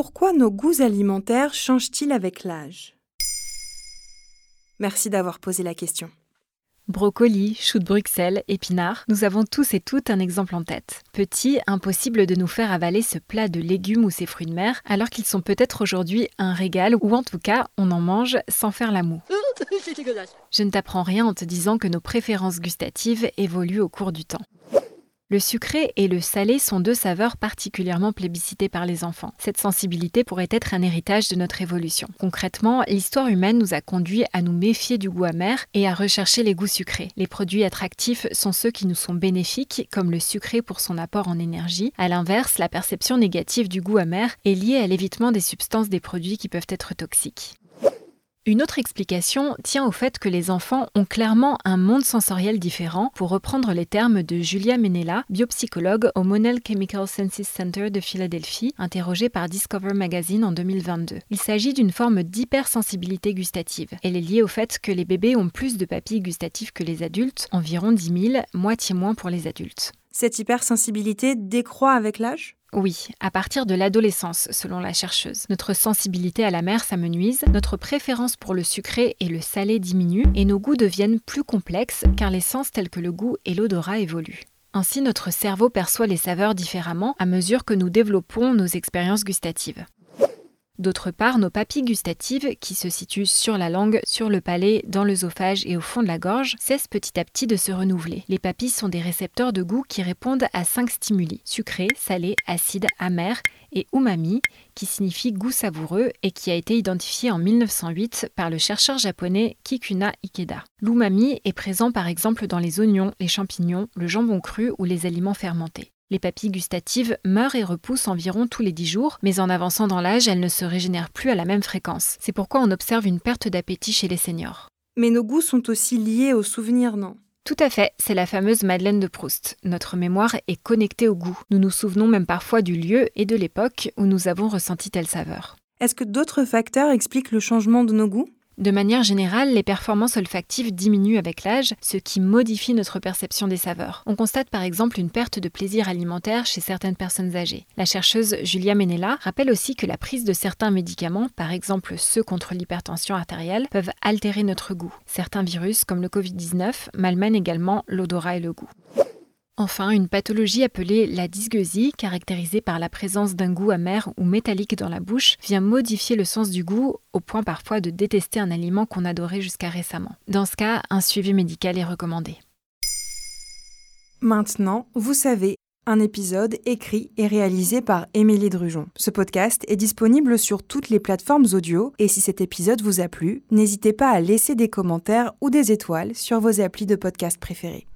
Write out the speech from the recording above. Pourquoi nos goûts alimentaires changent-ils avec l'âge ? Merci d'avoir posé la question. Brocoli, choux de Bruxelles, épinards, nous avons tous et toutes un exemple en tête. Petit, impossible de nous faire avaler ce plat de légumes ou ces fruits de mer, alors qu'ils sont peut-être aujourd'hui un régal, ou en tout cas, on en mange sans faire la moue. Je ne t'apprends rien en te disant que nos préférences gustatives évoluent au cours du temps. Le sucré et le salé sont deux saveurs particulièrement plébiscitées par les enfants. Cette sensibilité pourrait être un héritage de notre évolution. Concrètement, l'histoire humaine nous a conduits à nous méfier du goût amer et à rechercher les goûts sucrés. Les produits attractifs sont ceux qui nous sont bénéfiques, comme le sucré pour son apport en énergie. À l'inverse, la perception négative du goût amer est liée à l'évitement des substances des produits qui peuvent être toxiques. Une autre explication tient au fait que les enfants ont clairement un monde sensoriel différent, pour reprendre les termes de Julia Menella, biopsychologue au Monell Chemical Senses Center de Philadelphie, interrogée par Discover Magazine en 2022. Il s'agit d'une forme d'hypersensibilité gustative. Elle est liée au fait que les bébés ont plus de papilles gustatives que les adultes, environ 10 000, moitié moins pour les adultes. Cette hypersensibilité décroît avec l'âge ? Oui, à partir de l'adolescence, selon la chercheuse. Notre sensibilité à l'amer s'amenuise, notre préférence pour le sucré et le salé diminue, et nos goûts deviennent plus complexes, car les sens tels que le goût et l'odorat évoluent. Ainsi, notre cerveau perçoit les saveurs différemment à mesure que nous développons nos expériences gustatives. D'autre part, nos papilles gustatives, qui se situent sur la langue, sur le palais, dans l'œsophage et au fond de la gorge, cessent petit à petit de se renouveler. Les papilles sont des récepteurs de goût qui répondent à 5 stimuli, sucré, salé, acide, amer et umami, qui signifie goût savoureux et qui a été identifié en 1908 par le chercheur japonais Kikunae Ikeda. L'umami est présent par exemple dans les oignons, les champignons, le jambon cru ou les aliments fermentés. Les papilles gustatives meurent et repoussent environ tous les 10 jours, mais en avançant dans l'âge, elles ne se régénèrent plus à la même fréquence. C'est pourquoi on observe une perte d'appétit chez les seniors. Mais nos goûts sont aussi liés aux souvenirs, non ? Tout à fait, c'est la fameuse Madeleine de Proust. Notre mémoire est connectée au goût. Nous nous souvenons même parfois du lieu et de l'époque où nous avons ressenti telle saveur. Est-ce que d'autres facteurs expliquent le changement de nos goûts ? De manière générale, les performances olfactives diminuent avec l'âge, ce qui modifie notre perception des saveurs. On constate par exemple une perte de plaisir alimentaire chez certaines personnes âgées. La chercheuse Julia Menella rappelle aussi que la prise de certains médicaments, par exemple ceux contre l'hypertension artérielle, peuvent altérer notre goût. Certains virus, comme le Covid-19, malmènent également l'odorat et le goût. Enfin, une pathologie appelée la dysgueusie, caractérisée par la présence d'un goût amer ou métallique dans la bouche, vient modifier le sens du goût, au point parfois de détester un aliment qu'on adorait jusqu'à récemment. Dans ce cas, un suivi médical est recommandé. Maintenant, vous savez, un épisode écrit et réalisé par Émilie Drugeon. Ce podcast est disponible sur toutes les plateformes audio, et si cet épisode vous a plu, n'hésitez pas à laisser des commentaires ou des étoiles sur vos applis de podcast préférés.